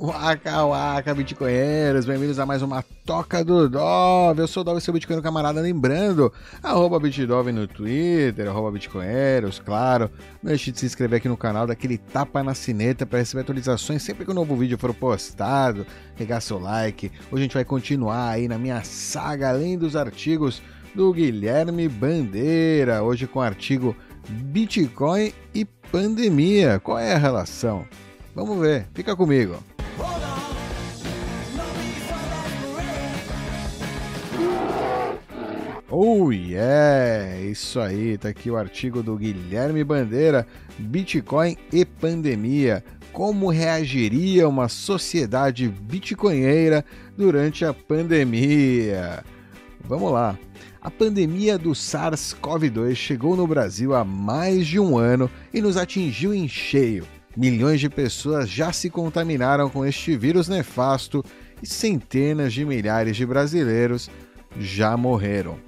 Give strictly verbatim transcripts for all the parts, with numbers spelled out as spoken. Waka, waka, bitcoinheiros, bem-vindos a mais uma Toca do Dove. Eu sou o Dove, seu bitcoinheiro camarada, lembrando, arroba bitdove no Twitter, arroba bitcoinheiros, claro. Não deixe de se inscrever aqui no canal, dá aquele tapa na sineta para receber atualizações sempre que um novo vídeo for postado. Pegar seu like. Hoje a gente vai continuar aí na minha saga, além dos artigos do Guilherme Bandeira, hoje com o artigo Bitcoin e pandemia. Qual é a relação? Vamos ver, fica comigo. Oh yeah, isso aí, tá aqui o artigo do Guilherme Bandeira, Bitcoin e pandemia, como reagiria uma sociedade bitcoinheira durante a pandemia? Vamos lá. A pandemia do SARS-CoV dois chegou no Brasil há mais de um ano e nos atingiu em cheio. Milhões de pessoas já se contaminaram com este vírus nefasto e centenas de milhares de brasileiros já morreram.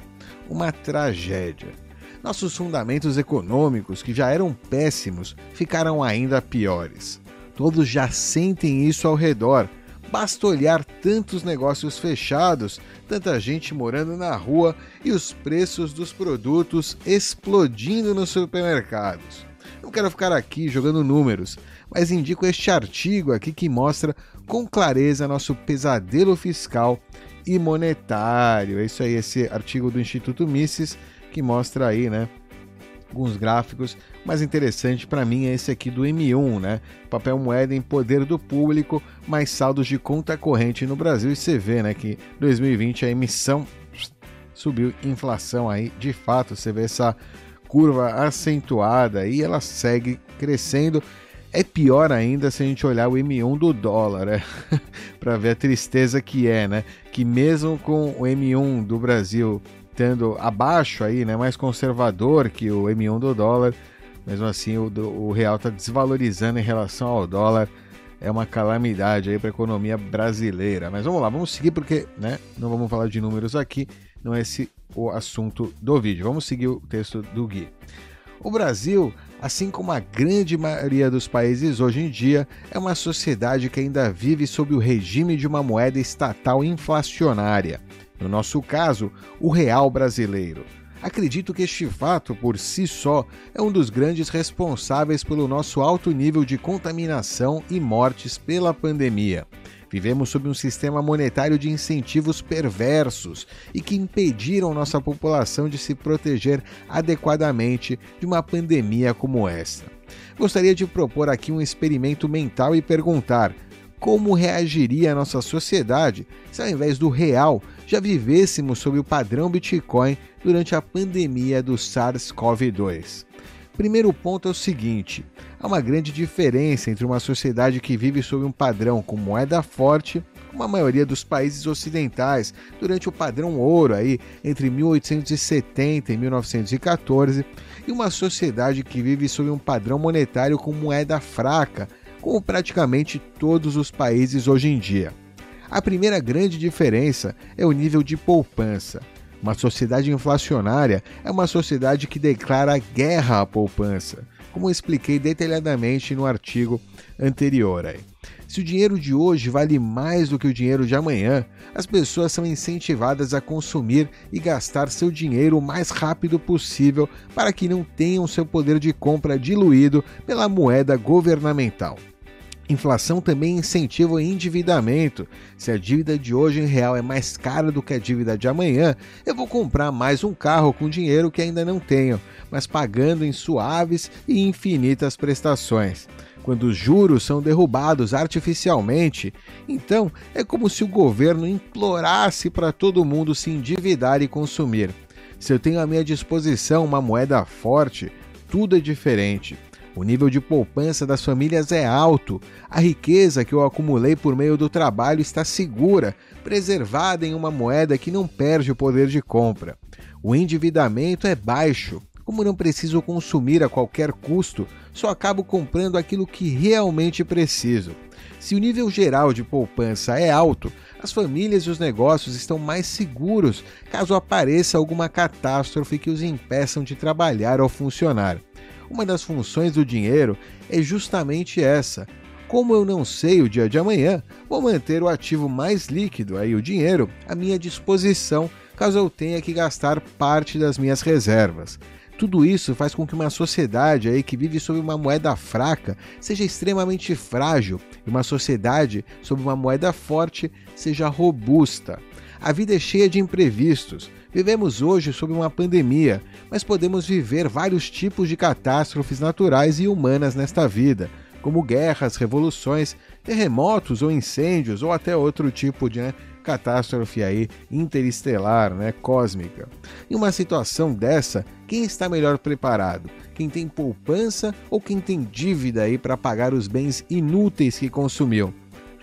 Uma tragédia. Nossos fundamentos econômicos, que já eram péssimos, ficaram ainda piores. Todos já sentem isso ao redor. Basta olhar tantos negócios fechados, tanta gente morando na rua e os preços dos produtos explodindo nos supermercados. Não quero ficar aqui jogando números, mas indico este artigo aqui que mostra com clareza nosso pesadelo fiscal e monetário. É isso aí, esse artigo do Instituto Mises que mostra aí, né, alguns gráficos. Mais interessante para mim é esse aqui do M um, né? Papel moeda em poder do público, mais saldos de conta corrente no Brasil. E você vê, né, que dois mil e vinte a emissão subiu, inflação aí, de fato, você vê essa curva acentuada e ela segue crescendo. É pior ainda se a gente olhar o M um do dólar, né? Para ver a tristeza que é, né? Que mesmo com o M um do Brasil estando abaixo aí, né, mais conservador que o M um do dólar, mesmo assim o, o real está desvalorizando em relação ao dólar. É uma calamidade aí para a economia brasileira. Mas vamos lá, vamos seguir porque, né, não vamos falar de números aqui, não é esse o assunto do vídeo. Vamos seguir o texto do Gui. O Brasil, assim como a grande maioria dos países hoje em dia, é uma sociedade que ainda vive sob o regime de uma moeda estatal inflacionária. No nosso caso, o real brasileiro. Acredito que este fato, por si só, é um dos grandes responsáveis pelo nosso alto nível de contaminação e mortes pela pandemia. Vivemos sob um sistema monetário de incentivos perversos e que impediram nossa população de se proteger adequadamente de uma pandemia como esta. Gostaria de propor aqui um experimento mental e perguntar: como reagiria a nossa sociedade se, ao invés do real, já vivêssemos sob o padrão Bitcoin durante a pandemia do SARS-CoV dois? Primeiro ponto é o seguinte: há uma grande diferença entre uma sociedade que vive sob um padrão com moeda forte, como a maioria dos países ocidentais, durante o padrão ouro aí, entre mil oitocentos e setenta e mil novecentos e quatorze, e uma sociedade que vive sob um padrão monetário com moeda fraca, como praticamente todos os países hoje em dia. A primeira grande diferença é o nível de poupança. Uma sociedade inflacionária é uma sociedade que declara guerra à poupança, como expliquei detalhadamente no artigo anterior. Aí. Se o dinheiro de hoje vale mais do que o dinheiro de amanhã, as pessoas são incentivadas a consumir e gastar seu dinheiro o mais rápido possível para que não tenham seu poder de compra diluído pela moeda governamental. Inflação também incentiva o endividamento. Se a dívida de hoje em real é mais cara do que a dívida de amanhã, eu vou comprar mais um carro com dinheiro que ainda não tenho, mas pagando em suaves e infinitas prestações. Quando os juros são derrubados artificialmente, então é como se o governo implorasse para todo mundo se endividar e consumir. Se eu tenho à minha disposição uma moeda forte, tudo é diferente. O nível de poupança das famílias é alto, a riqueza que eu acumulei por meio do trabalho está segura, preservada em uma moeda que não perde o poder de compra. O endividamento é baixo, como não preciso consumir a qualquer custo, só acabo comprando aquilo que realmente preciso. Se o nível geral de poupança é alto, as famílias e os negócios estão mais seguros caso apareça alguma catástrofe que os impeçam de trabalhar ou funcionar. Uma das funções do dinheiro é justamente essa: Como eu não sei o dia de amanhã, vou manter o ativo mais líquido, aí o dinheiro, à minha disposição, caso eu tenha que gastar parte das minhas reservas. Tudo isso faz com que uma sociedade aí que vive sob uma moeda fraca seja extremamente frágil e uma sociedade sob uma moeda forte seja robusta. A vida é cheia de imprevistos. Vivemos hoje sob uma pandemia, mas podemos viver vários tipos de catástrofes naturais e humanas nesta vida, como guerras, revoluções, terremotos ou incêndios, ou até outro tipo de, né, catástrofe aí interestelar, né, cósmica. Em uma situação dessa, quem está melhor preparado? Quem tem poupança ou quem tem dívida aí para pagar os bens inúteis que consumiu?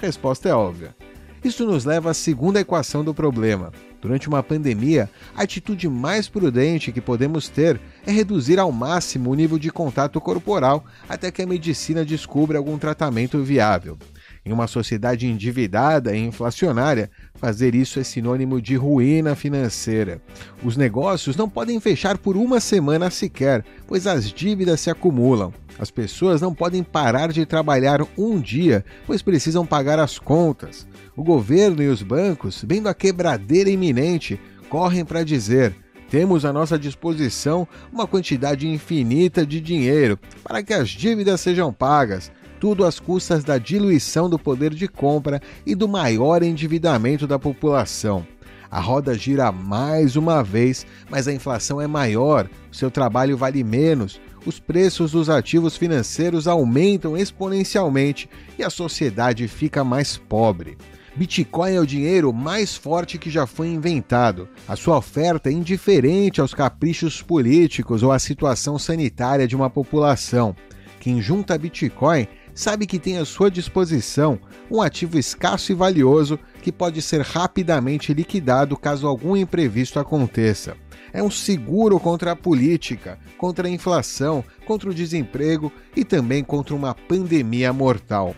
A resposta é óbvia. Isso nos leva à segunda equação do problema. Durante uma pandemia, a atitude mais prudente que podemos ter é reduzir ao máximo o nível de contato corporal até que a medicina descubra algum tratamento viável. Em uma sociedade endividada e inflacionária, fazer isso é sinônimo de ruína financeira. Os negócios não podem fechar por uma semana sequer, pois as dívidas se acumulam. As pessoas não podem parar de trabalhar um dia, pois precisam pagar as contas. O governo e os bancos, vendo a quebradeira iminente, correm para dizer: temos à nossa disposição uma quantidade infinita de dinheiro para que as dívidas sejam pagas, tudo às custas da diluição do poder de compra e do maior endividamento da população. A roda gira mais uma vez, mas a inflação é maior, o seu trabalho vale menos, os preços dos ativos financeiros aumentam exponencialmente e a sociedade fica mais pobre. Bitcoin é o dinheiro mais forte que já foi inventado. A sua oferta é indiferente aos caprichos políticos ou à situação sanitária de uma população. Quem junta Bitcoin sabe que tem à sua disposição um ativo escasso e valioso que pode ser rapidamente liquidado caso algum imprevisto aconteça. É um seguro contra a política, contra a inflação, contra o desemprego e também contra uma pandemia mortal.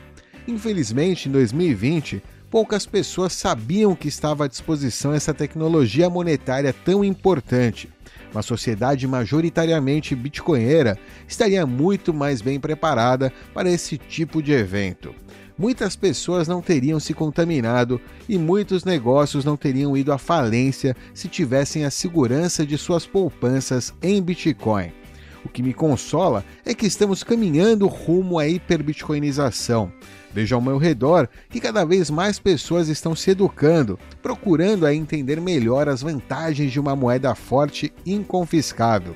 Infelizmente, em dois mil e vinte, poucas pessoas sabiam que estava à disposição essa tecnologia monetária tão importante. Uma sociedade majoritariamente bitcoinheira estaria muito mais bem preparada para esse tipo de evento. Muitas pessoas não teriam se contaminado e muitos negócios não teriam ido à falência se tivessem a segurança de suas poupanças em Bitcoin. O que me consola é que estamos caminhando rumo à hiperbitcoinização. Vejo ao meu redor que cada vez mais pessoas estão se educando, procurando a entender melhor as vantagens de uma moeda forte e inconfiscável.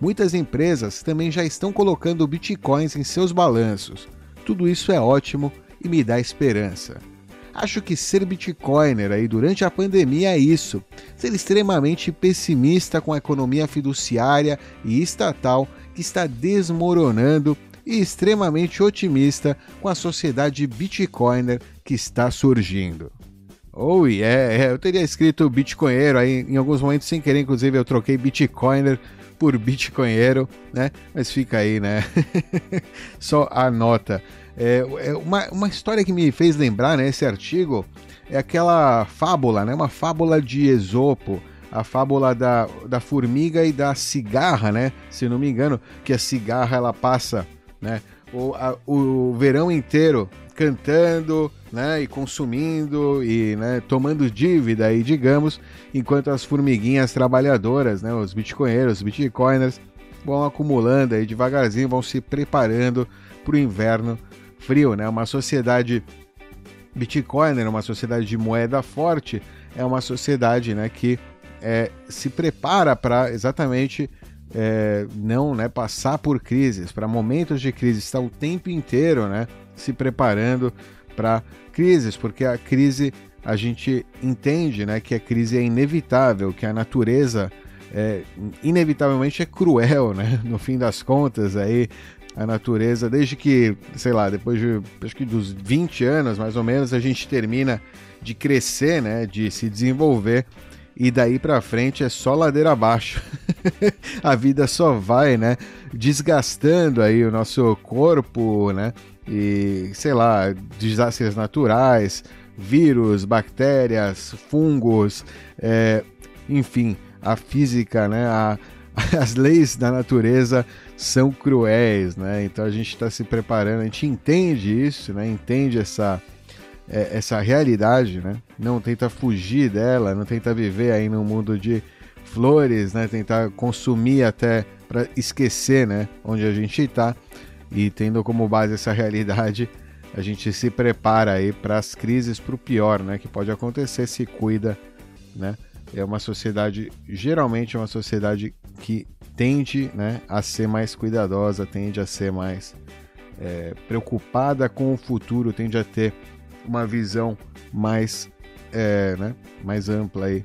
Muitas empresas também já estão colocando bitcoins em seus balanços. Tudo isso é ótimo e me dá esperança. Acho que ser bitcoiner aí durante a pandemia é isso, ser extremamente pessimista com a economia fiduciária e estatal que está desmoronando e extremamente otimista com a sociedade bitcoiner que está surgindo. Oh yeah, eu teria escrito bitcoinheiro aí em alguns momentos sem querer, inclusive eu troquei bitcoiner por bitcoinheiro, né? Mas fica aí, né? Só a nota. É, uma, uma história que me fez lembrar, né, esse artigo é aquela fábula, né, uma fábula de Esopo, a fábula da, da formiga e da cigarra, né, se não me engano, que a cigarra ela passa, né, o, a, o verão inteiro cantando, né, e consumindo e, né, tomando dívida, aí, digamos, enquanto as formiguinhas trabalhadoras, né, os bitcoinheiros, os bitcoiners, vão acumulando aí devagarzinho, vão se preparando para o inverno frio, né? Uma sociedade bitcoiner, uma sociedade de moeda forte, é uma sociedade, né, que é, se prepara para exatamente é, não, né, passar por crises, para momentos de crise, está o tempo inteiro, né, se preparando para crises, porque a crise a gente entende, né, que a crise é inevitável, que a natureza é, inevitavelmente é cruel, né? No fim das contas aí a natureza, desde que, sei lá, depois de, acho que dos vinte anos, mais ou menos, a gente termina de crescer, né, de se desenvolver, e daí pra frente é só ladeira abaixo. A vida só vai, né, desgastando aí o nosso corpo, né, e, sei lá, desastres naturais, vírus, bactérias, fungos, é, enfim, a física, né, a... as leis da natureza são cruéis, né? Então a gente está se preparando, a gente entende isso, né? Entende essa, é, essa realidade, né? Não tenta fugir dela, não tenta viver aí num mundo de flores, né? Tentar consumir até para esquecer, né? Onde a gente está, e tendo como base essa realidade, a gente se prepara aí para as crises, para o pior, né? Que pode acontecer, se cuida, né? É uma sociedade, geralmente é uma sociedade que tende, né, a ser mais cuidadosa, tende a ser mais é, preocupada com o futuro, tende a ter uma visão mais, é, né, mais ampla aí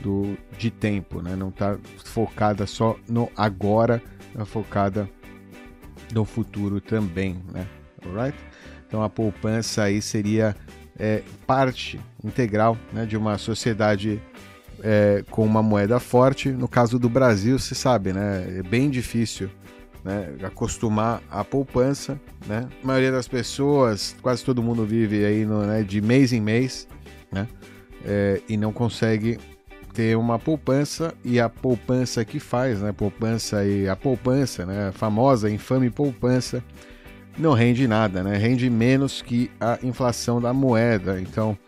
do, de tempo, né? Não está focada só no agora, está focada no futuro também, né? Alright? Então a poupança aí seria é, parte integral, né, de uma sociedade É, com uma moeda forte. No caso do Brasil, se sabe, né? É bem difícil, né, acostumar a poupança, né? A maioria das pessoas, quase todo mundo vive aí no, né, de mês em mês, né? É, e não consegue ter uma poupança, e a poupança que faz, né? Poupança e a poupança, né? A famosa, infame poupança não rende nada, né? Rende menos que a inflação da moeda. Então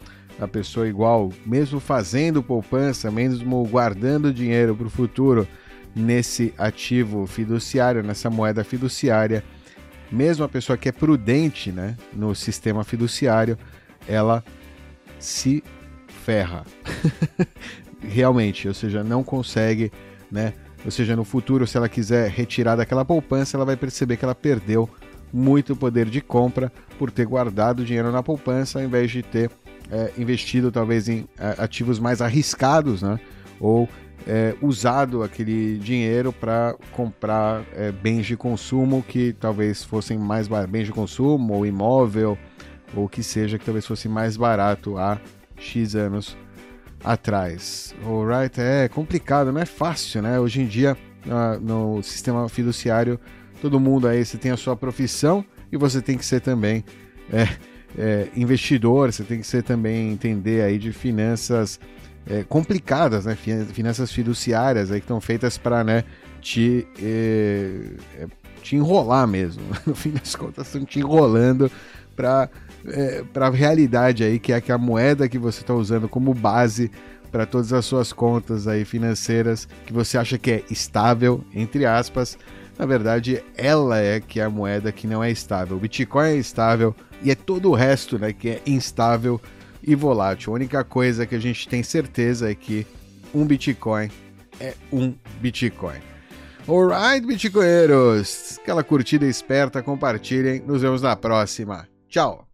a pessoa igual, mesmo fazendo poupança, mesmo guardando dinheiro para o futuro nesse ativo fiduciário, nessa moeda fiduciária, mesmo a pessoa que é prudente, né, no sistema fiduciário, ela se ferra realmente, ou seja, não consegue, né, ou seja, no futuro, se ela quiser retirar daquela poupança, ela vai perceber que ela perdeu muito poder de compra por ter guardado dinheiro na poupança, ao invés de ter É, investido talvez em é, ativos mais arriscados, né? Ou é, usado aquele dinheiro para comprar é, bens de consumo que talvez fossem mais barato, bens de consumo ou imóvel, ou que seja, que talvez fosse mais barato há X anos atrás. Alright? É complicado, não é fácil, né? Hoje em dia, no sistema fiduciário, todo mundo aí, você tem a sua profissão e você tem que ser também... É, É, investidor, você tem que ser também, entender aí de finanças é, complicadas, né? Finanças fiduciárias aí que estão feitas para, né, te, é, te enrolar mesmo. No fim das contas, estão te enrolando para é, a realidade aí, que é que a moeda que você está usando como base para todas as suas contas aí financeiras, que você acha que é estável, entre aspas. Na verdade, ela é que é a moeda que não é estável. O Bitcoin é estável e é todo o resto, né, que é instável e volátil. A única coisa que a gente tem certeza é que um Bitcoin é um Bitcoin. Alright, Bitcoinheiros! Aquela curtida esperta, compartilhem. Nos vemos na próxima. Tchau!